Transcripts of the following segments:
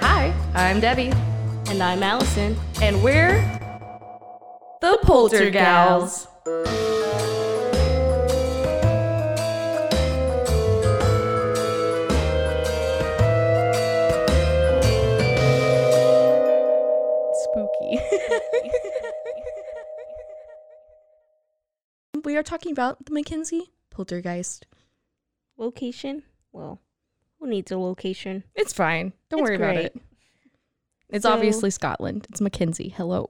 Hi, I'm Debbie. And I'm Allison. And we're the Poltergals. Spooky. We are talking about the Mackenzie Poltergeist. Location? Well, who needs a location? It's fine. Don't worry about it. It's obviously Scotland. It's Mackenzie. Hello.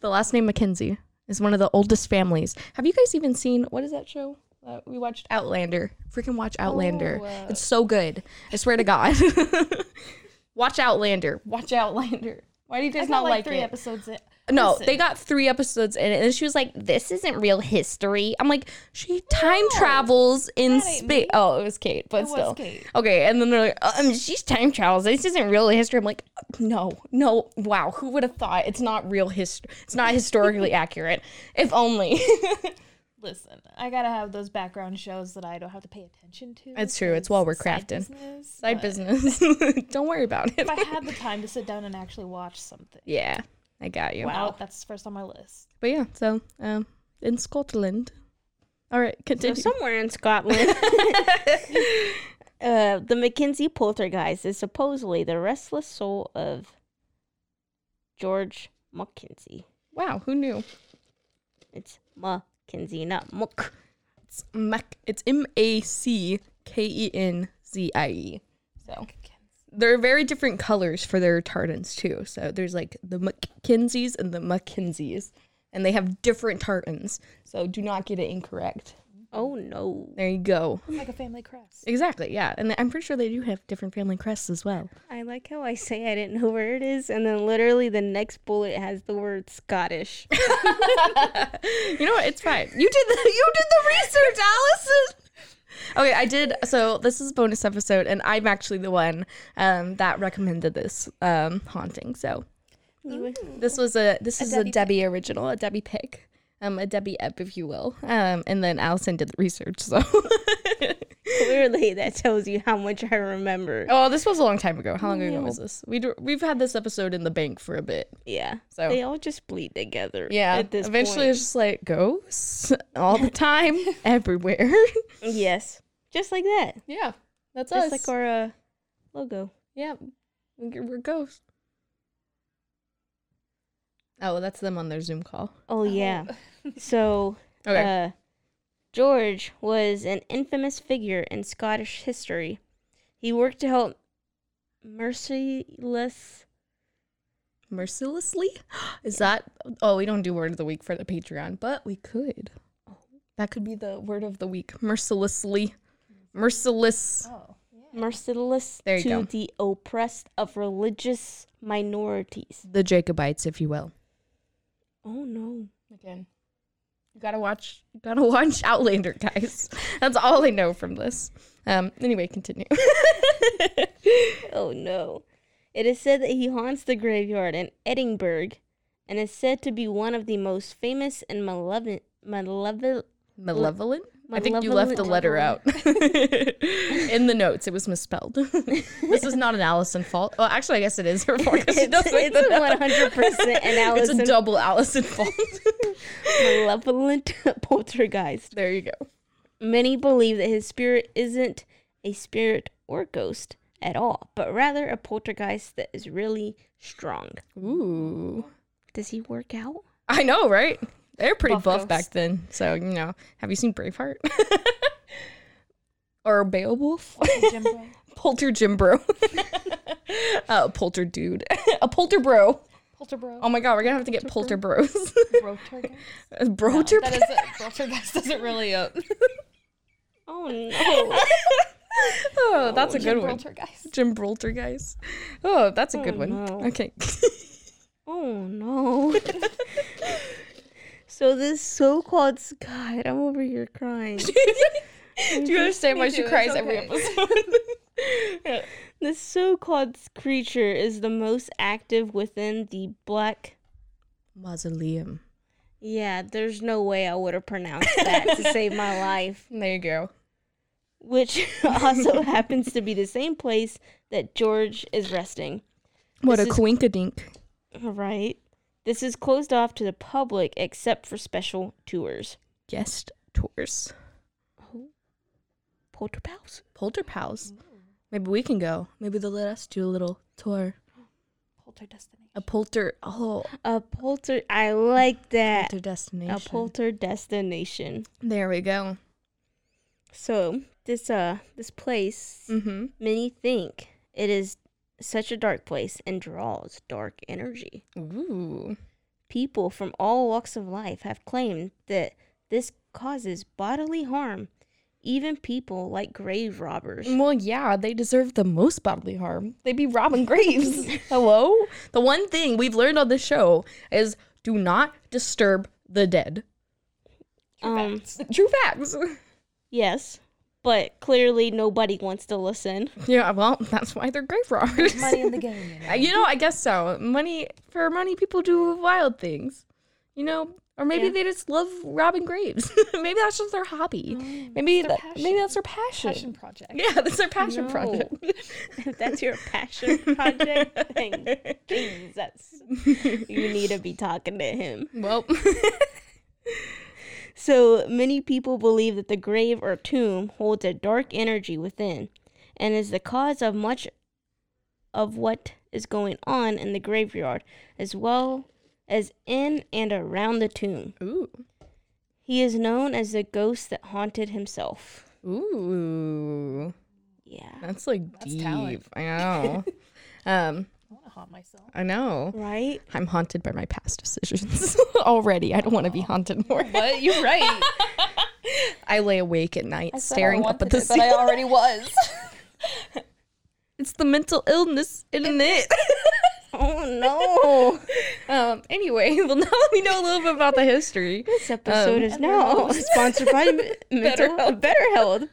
The last name Mackenzie is one of the oldest families. Have you guys even seen, what is that show? We watched Outlander. Freaking watch Outlander. Oh, it's so good. I swear to God. Watch Outlander. Watch Outlander. Why do you guys not like it? 3 episodes in. No, they got 3 episodes in it, and she was like, this isn't real history. I'm like, she time travels in space. Oh, it was Kate, but still. Kate. Okay, and then they're like, she's time travels. This isn't real history. I'm like, no. Wow, who would have thought? It's not real history. It's not historically accurate. If only. Listen, I got to have those background shows that I don't have to pay attention to. It's true. It's while we're crafting. Side business. Don't worry about it. If I had the time to sit down and actually watch something. Yeah. I got you. Wow, that's first on my list. But yeah, so in Scotland. All right, continue. So somewhere in Scotland. The Mackenzie Poltergeist is supposedly the restless soul of George Mackenzie. Wow, who knew? It's Mackenzie, not Muck. It's Mac. It's Mackenzzie. So. They're very different colors for their tartans, too. So there's, like, the Mackenzies and the Mackenzies. And they have different tartans. So do not get it incorrect. Oh, no. There you go. Like a family crest. Exactly, yeah. And I'm pretty sure they do have different family crests as well. I like how I say I didn't know where it is. And then literally the next bullet has the word Scottish. You know what? It's fine. You did the research, Allison! Okay, I did. So this is a bonus episode, and I'm actually the one that recommended this haunting. So this is a Debbie original, a Debbie pick, a Debbie ep, if you will. And then Allison did the research. So clearly, that tells you how much I remember. Oh, this was a long time ago. How long ago was this? We've had this episode in the bank for a bit. Yeah. So they all just bleed together. Yeah. At this point. It's just like ghosts all the time, everywhere. Yes. Just like that. Yeah. That's us. Just like our logo. Yeah. We're ghosts. Oh, that's them on their Zoom call. Oh, yeah. So. Okay. George was an infamous figure in Scottish history. He worked to help mercilessly? We don't do word of the week for the Patreon, but we could. Oh. That could be the word of the week. Mercilessly. Merciless. Oh, yeah. Merciless there you go. The oppressed of religious minorities. The Jacobites, if you will. Oh, no. Again. You gotta watch Outlander, guys. That's all I know from this. Anyway, continue. Oh, no. It is said that he haunts the graveyard in Edinburgh and is said to be one of the most famous and malevolent? I think you left the letter out. In the notes, it was misspelled. This is not an Allison fault. Well, actually, I guess it is her fault. It's 100% an Allison. It's a double Allison fault. Malevolent poltergeist. There you go. Many believe that his spirit isn't a spirit or ghost at all, but rather a poltergeist that is really strong. Ooh. Does he work out? I know, right? They're pretty buff back then. So, you know, have you seen Braveheart? Or Beowulf? Polter Jimbro. Polter dude. A polter bro. Polter bro. Oh my God, we're going to have to get polter bros. Brotergeist? Brotergeist? No, that isn't really up. Oh no. Oh, that's a good one. Jim Poltergeist. Oh, that's a good one. No. Okay. Oh, no. So this so-called guide, I'm over here crying. Do you understand why she cries every episode? Yeah. This so-called creature is the most active within the Black Mausoleum. Yeah, there's no way I would have pronounced that to save my life. There you go. Which also happens to be the same place that George is resting. What a coinkadink. Right. This is closed off to the public except for special tours. Guest tours. Oh. Polterpals? Polterpals. Mm-hmm. Maybe we can go. Maybe they'll let us do a little tour. Polter destination. I like that. Polter destination. A polter destination. There we go. So this place, many think it is such a dark place and draws dark energy. Ooh. People from all walks of life have claimed that this causes bodily harm. Even people like grave robbers. Well, yeah, they deserve the most bodily harm. They be robbing graves. Hello? The one thing we've learned on this show is do not disturb the dead. True facts. Yes, but clearly nobody wants to listen. Yeah, well, that's why they're grave robbers. There's money in the game. You know, I guess so. For money, people do wild things. You know? Or maybe they just love robbing graves. Maybe that's just their hobby. Maybe that's their passion. Passion project. Yeah, that's their passion project. If that's your passion project, then Jesus, you need to be talking to him. Well. So many people believe that the grave or tomb holds a dark energy within and is the cause of much of what is going on in the graveyard as well as in and around the tomb. Ooh. He is known as the ghost that haunted himself. Ooh. Yeah. That's deep. Talent. I know. I want to haunt myself. I know. Right? I'm haunted by my past decisions already. I don't want to be haunted more. But you're right. I lay awake at night staring up at the ceiling. But I already was. It's the mental illness, isn't it? Oh, no. Anyway, well, now let me know a little bit about the history. This episode is now sponsored by Better Mental Health.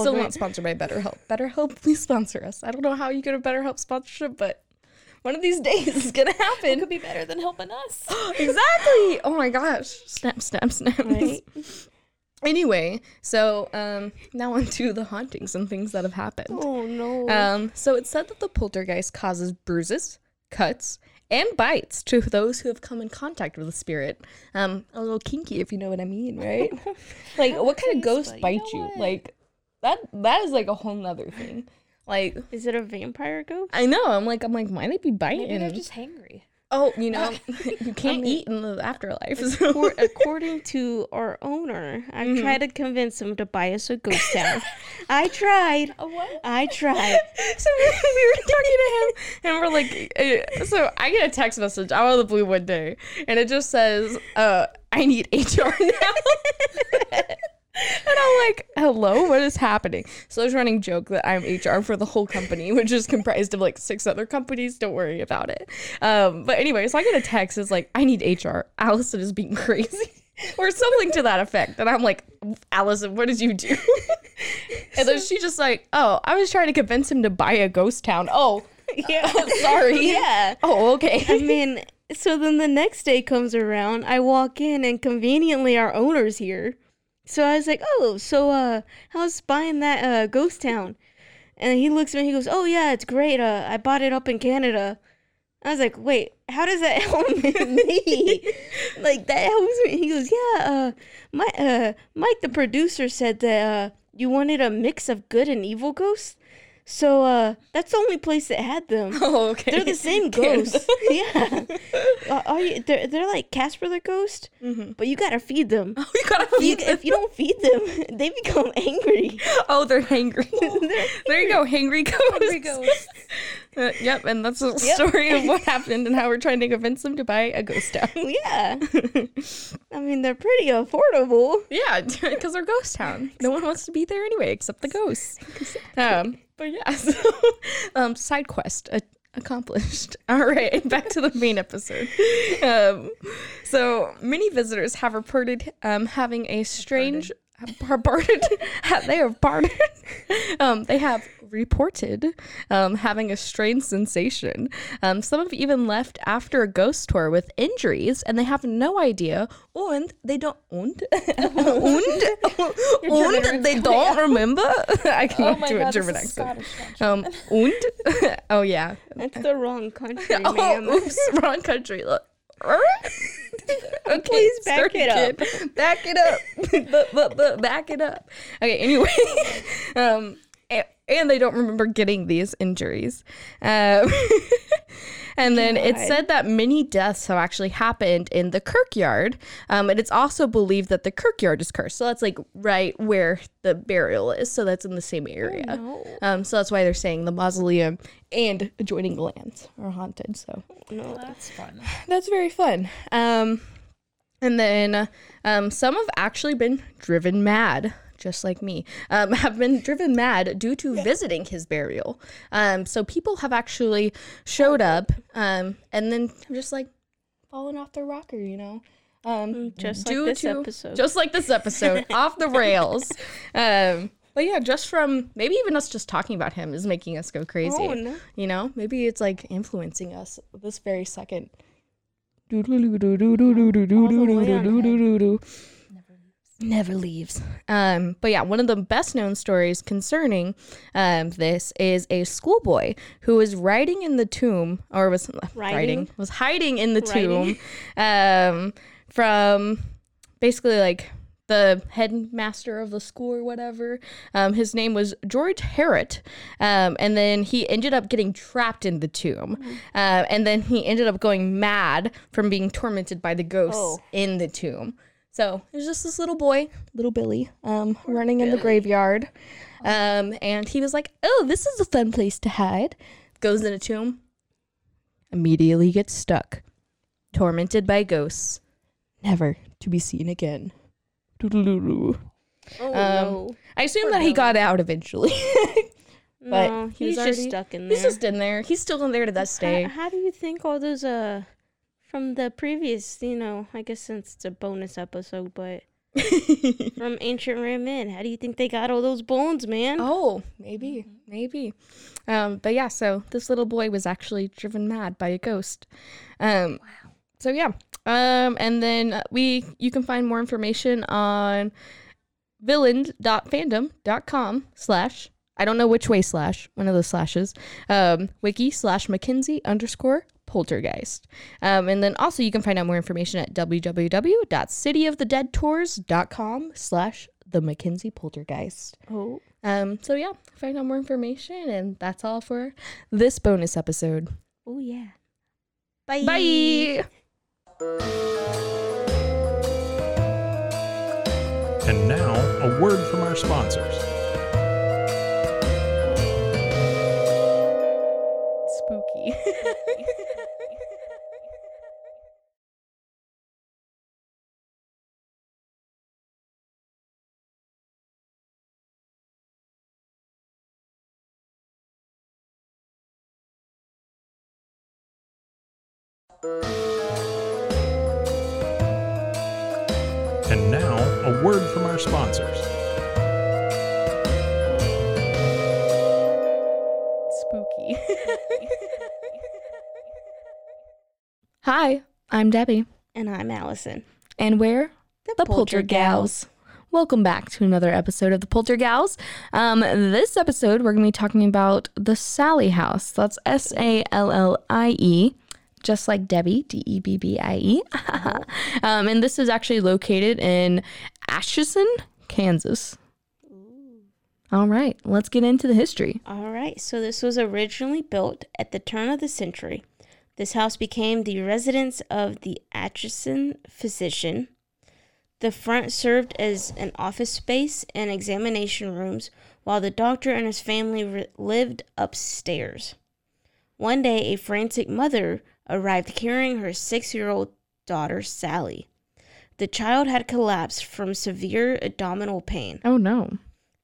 Still not sponsored by BetterHelp. BetterHelp, please sponsor us. I don't know how you get a BetterHelp sponsorship, but one of these days it's going to happen. It could be better than helping us. Exactly. Oh, my gosh. Snap, snap, snap. Right. Anyway, so now on to the hauntings and things that have happened. Oh, no. So it's said that the poltergeist causes bruises, cuts, and bites to those who have come in contact with the spirit. A little kinky, if you know what I mean, right? What kind of ghost bite you? That is a whole nother thing. Is it a vampire ghost? I know. I'm like, why they be biting? Maybe they're just hangry. Oh, you know, you can't eat in the afterlife. So. According to our owner, I tried to convince him to buy us a ghost town. I tried. What? I tried. So we were talking to him, and we're like, so I get a text message out of the blue one day, and it just says, I need HR now. And I'm like, hello, what is happening? So there's a running joke that I'm HR for the whole company, which is comprised of 6 other companies. Don't worry about it. But anyway, so I get a text. It's like, I need HR. Allison is being crazy. Or something to that effect. And I'm like, Allison, what did you do? And then she just like, oh, I was trying to convince him to buy a ghost town. Oh, yeah. Sorry. Yeah. Oh, okay. I mean, so then the next day comes around. I walk in and conveniently our owner's here. So I was like, oh, so how's buying that ghost town? And he looks at me and he goes, oh, yeah, it's great. I bought it up in Canada. I was like, wait, how does that help me? That helps me. He goes, yeah, Mike, the producer, said that you wanted a mix of good and evil ghosts. So that's the only place that had them. Oh, okay. They're the same ghosts. Yeah. They're like Casper the ghost, but you got to feed them. Oh, you got to feed them. If you don't feed them, they become angry. Oh, they're hangry. There you go, hangry ghosts. Yep, and that's the story of what happened and how we're trying to convince them to buy a ghost town. Yeah. I mean, they're pretty affordable. Yeah, because they're ghost town. Exactly. No one wants to be there anyway except the ghosts. Exactly. But yeah, so side quest accomplished. All right, back to the main episode. So many visitors have reported having a strange... They have reported having a strange sensation. Some have even left after a ghost tour with injuries, and they have no idea, and they don't remember. I can't do a German accent. That's the wrong country, ma'am. Oops, wrong country. Look. Okay, please back it up. Okay, anyway, and they don't remember getting these injuries. And then it's said that many deaths have actually happened in the kirkyard, and it's also believed that the kirkyard is cursed. So that's like right where the burial is. So that's in the same area. Oh, no. So that's why they're saying the mausoleum and adjoining lands are haunted. So that's fun. That's very fun. And then some have actually been driven mad. Just like me, have been driven mad due to visiting his burial. So people have actually showed up and then just like fallen off their rocker, you know. Just like this episode, off the rails. But yeah, just from maybe even us just talking about him is making us go crazy. Oh, no. You know, maybe it's like influencing us this very second. Never leaves. But yeah, one of the best known stories concerning this is a schoolboy who was hiding in the tomb from basically like the headmaster of the school or whatever. His name was George Herrett. And then he ended up getting trapped in the tomb. And then he ended up going mad from being tormented by the ghosts in the tomb. So there's just this little boy, little Billy, running in the graveyard. And he was like, oh, this is a fun place to hide. Goes in a tomb, immediately gets stuck, tormented by ghosts, never to be seen again. Doodaloo. Oh, no. I assume that he got out eventually. But no, he's just stuck in there. He's just in there. He's still in there to this day. How do you think all those... From the previous, you know, I guess since it's a bonus episode, but from ancient Rare Men, how do you think they got all those bones, man? Oh, maybe. But yeah, so this little boy was actually driven mad by a ghost. Wow. So yeah. And then you can find more information on villain.fandom.com/ I don't know which way / one of those slashes, wiki / Mackenzie _ Poltergeist. And then also you can find out more information at www.cityofthedeadtours.com / the Mackenzie Poltergeist. Oh. So yeah, find out more information, and that's all for this bonus episode. Oh yeah. Bye. And now a word from our sponsors. Spooky. And now, a word from our sponsors. Spooky. Hi, I'm Debbie. And I'm Allison. And we're the Poltergals. Welcome back to another episode of the Poltergals. This episode, we're going to be talking about the Sallie House. That's Sallie. Just like Debbie, Debbie. And this is actually located in Atchison, Kansas. Ooh. All right, let's get into the history. All right, so this was originally built at the turn of the century. This house became the residence of the Atchison physician. The front served as an office space and examination rooms, while the doctor and his family lived upstairs. One day, a frantic mother arrived carrying her 6-year-old daughter, Sallie. The child had collapsed from severe abdominal pain. Oh, no.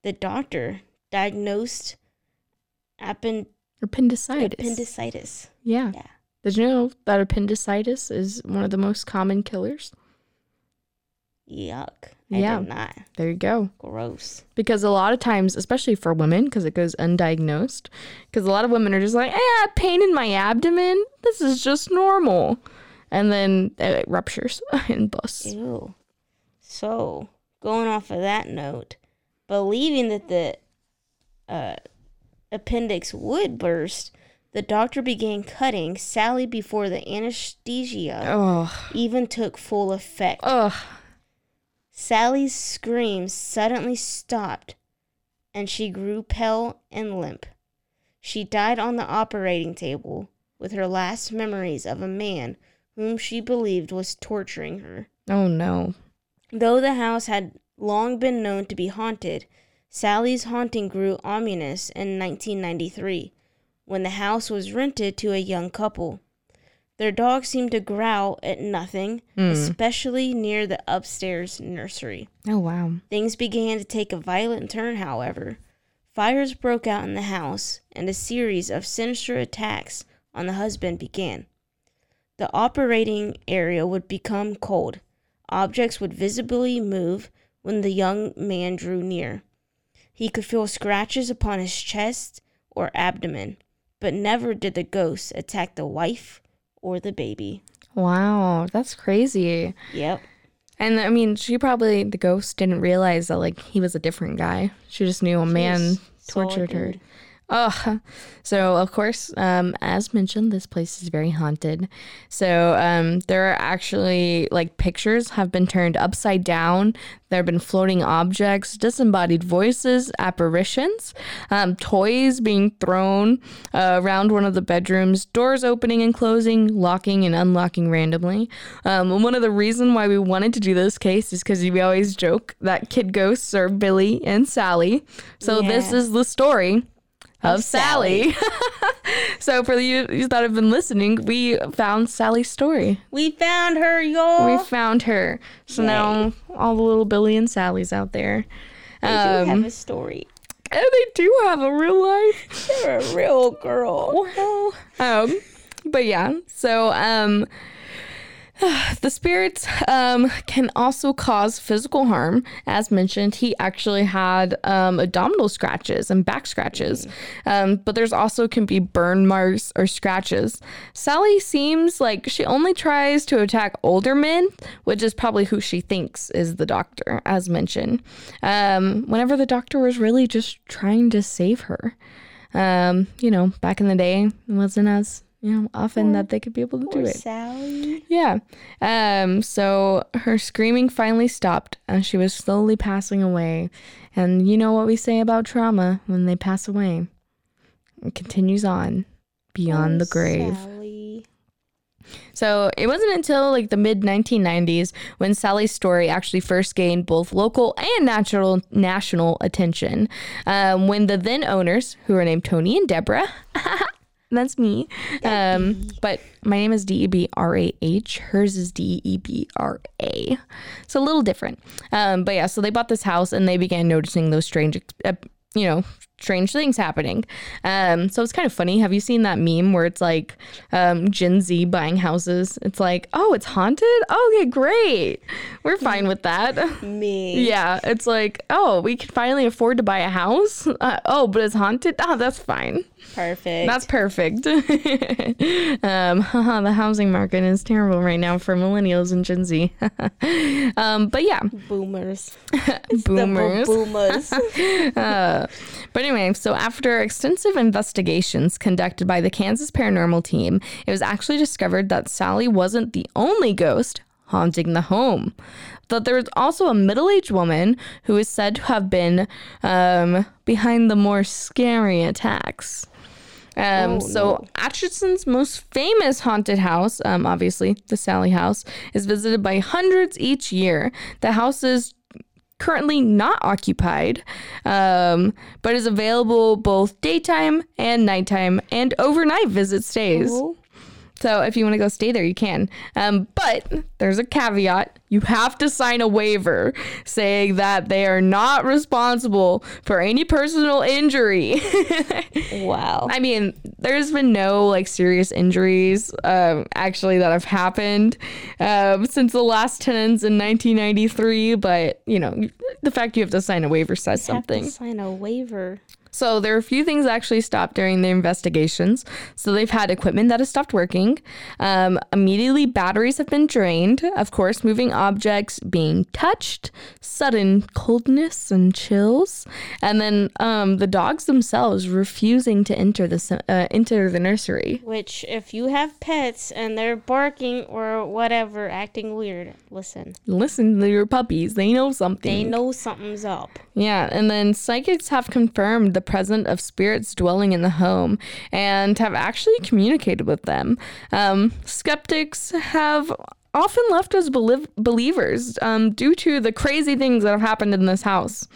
The doctor diagnosed appendicitis. Yeah. Did you know that appendicitis is one of the most common killers? Yuck. I did not. There you go. Gross. Because a lot of times, especially for women, because it goes undiagnosed, because a lot of women are just like, pain in my abdomen? This is just normal. And then it ruptures and busts. Ew. So, going off of that note, believing that the appendix would burst, the doctor began cutting Sallie before the anesthesia even took full effect. Ugh. Sallie's screams suddenly stopped, and she grew pale and limp. She died on the operating table with her last memories of a man whom she believed was torturing her. Oh, no. Though the house had long been known to be haunted, Sallie's haunting grew ominous in 1993, when the house was rented to a young couple. Their dog seemed to growl at nothing, especially near the upstairs nursery. Oh, wow. Things began to take a violent turn, however. Fires broke out in the house, and a series of sinister attacks on the husband began. The operating area would become cold. Objects would visibly move when the young man drew near. He could feel scratches upon his chest or abdomen, but never did the ghosts attack the wife or the baby. Wow, that's crazy. Yep. And I mean, the ghost didn't realize that he was a different guy. She just knew man tortured her. Oh, so of course, as mentioned, this place is very haunted. So there are actually pictures have been turned upside down. There have been floating objects, disembodied voices, apparitions, toys being thrown around one of the bedrooms, doors opening and closing, locking and unlocking randomly. And one of the reasons why we wanted to do this case is because we always joke that kid ghosts are Billy and Sallie. So This is the story of Sallie. So for you that have been listening, we found Sallie's story. We found her, y'all. We found her. So now all the little Billy and Sallies out there. They do have a story. And they do have a real life. They're a real girl. Wow. But yeah, so the spirits can also cause physical harm. As mentioned, he actually had abdominal scratches and back scratches. But there's also can be burn marks or scratches. Sallie seems like she only tries to attack older men, which is probably who she thinks is the doctor, as mentioned. Whenever the doctor was really just trying to save her. Back in the day, it wasn't as... often that they could be able to do it. Sallie. Yeah. So her screaming finally stopped and she was slowly passing away. And you know what we say about trauma when they pass away. It continues on beyond the grave. Sallie. So it wasn't until the mid-1990s when Sallie's story actually first gained both local and national attention. When the then owners, who were named Tony and Deborah... That's me. But my name is D-E-B-R-A-H. Hers is D-E-B-R-A. It's a little different. So they bought this house and they began noticing those strange things happening. So it's kind of funny. Have you seen that meme where it's Gen Z buying houses? It's it's haunted? Okay, great. We're fine with that. Me. Yeah. It's we can finally afford to buy a house. But it's haunted? Oh, that's fine. Perfect. That's perfect. The housing market is terrible right now for millennials and Gen Z. But yeah. Boomers. Boomers. Boomers. But anyway, so after extensive investigations conducted by the Kansas Paranormal Team, it was actually discovered that Sallie wasn't the only ghost haunting the home. But there was also a middle-aged woman who is said to have been behind the more scary attacks. Atchison's most famous haunted house, obviously the Sallie House, is visited by hundreds each year. The house is currently not occupied, but is available both daytime and nighttime and overnight visit stays. Cool. So if you want to go stay there, you can. But there's a caveat. You have to sign a waiver saying that they are not responsible for any personal injury. Wow. I mean, there's been no like serious injuries actually that have happened since the last tenants in 1993. But, you know, the fact you have to sign a waiver says something. You have to sign a waiver. So there are a few things actually stopped during the investigations. So they've had equipment that has stopped working. Immediately, batteries have been drained. Of course, moving objects, being touched, sudden coldness and chills. And then the dogs themselves refusing to enter the nursery. Which, if you have pets and they're barking or whatever, acting weird, listen. Listen to your puppies. They know something. They know something's up. Yeah, and then psychics have confirmed the presence of spirits dwelling in the home and have actually communicated with them. Skeptics have often left as believers due to the crazy things that have happened in this house.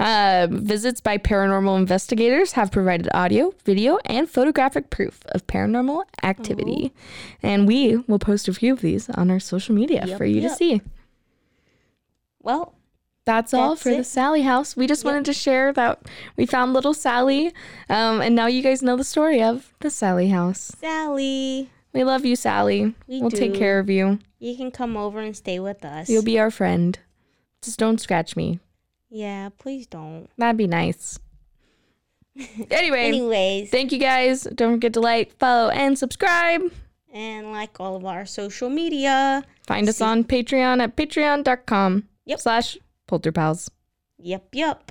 Visits by paranormal investigators have provided audio, video, and photographic proof of paranormal activity. Oh. And we will post a few of these on our social media for you to see. Well, That's all for the Sallie House. We just wanted to share that we found little Sallie, and now you guys know the story of the Sallie House. Sallie. We love you, Sallie. We'll take care of you. You can come over and stay with us. You'll be our friend. Just don't scratch me. Yeah, please don't. That'd be nice. Anyways. Thank you, guys. Don't forget to like, follow, and subscribe. And like all of our social media. Find us on Patreon at patreon.com/ Polterpals. Yep.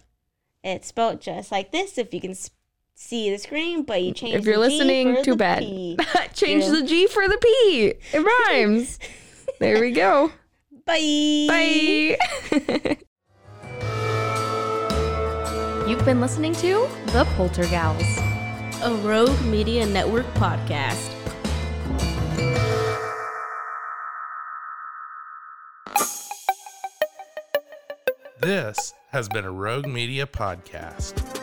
It's spelled just like this if you can see the screen, but you change the P. If you're listening, too bad. Change the G for the P. It rhymes. There we go. Bye. You've been listening to The Poltergals, a Rogue Media Network podcast. This has been a Rogue Media podcast.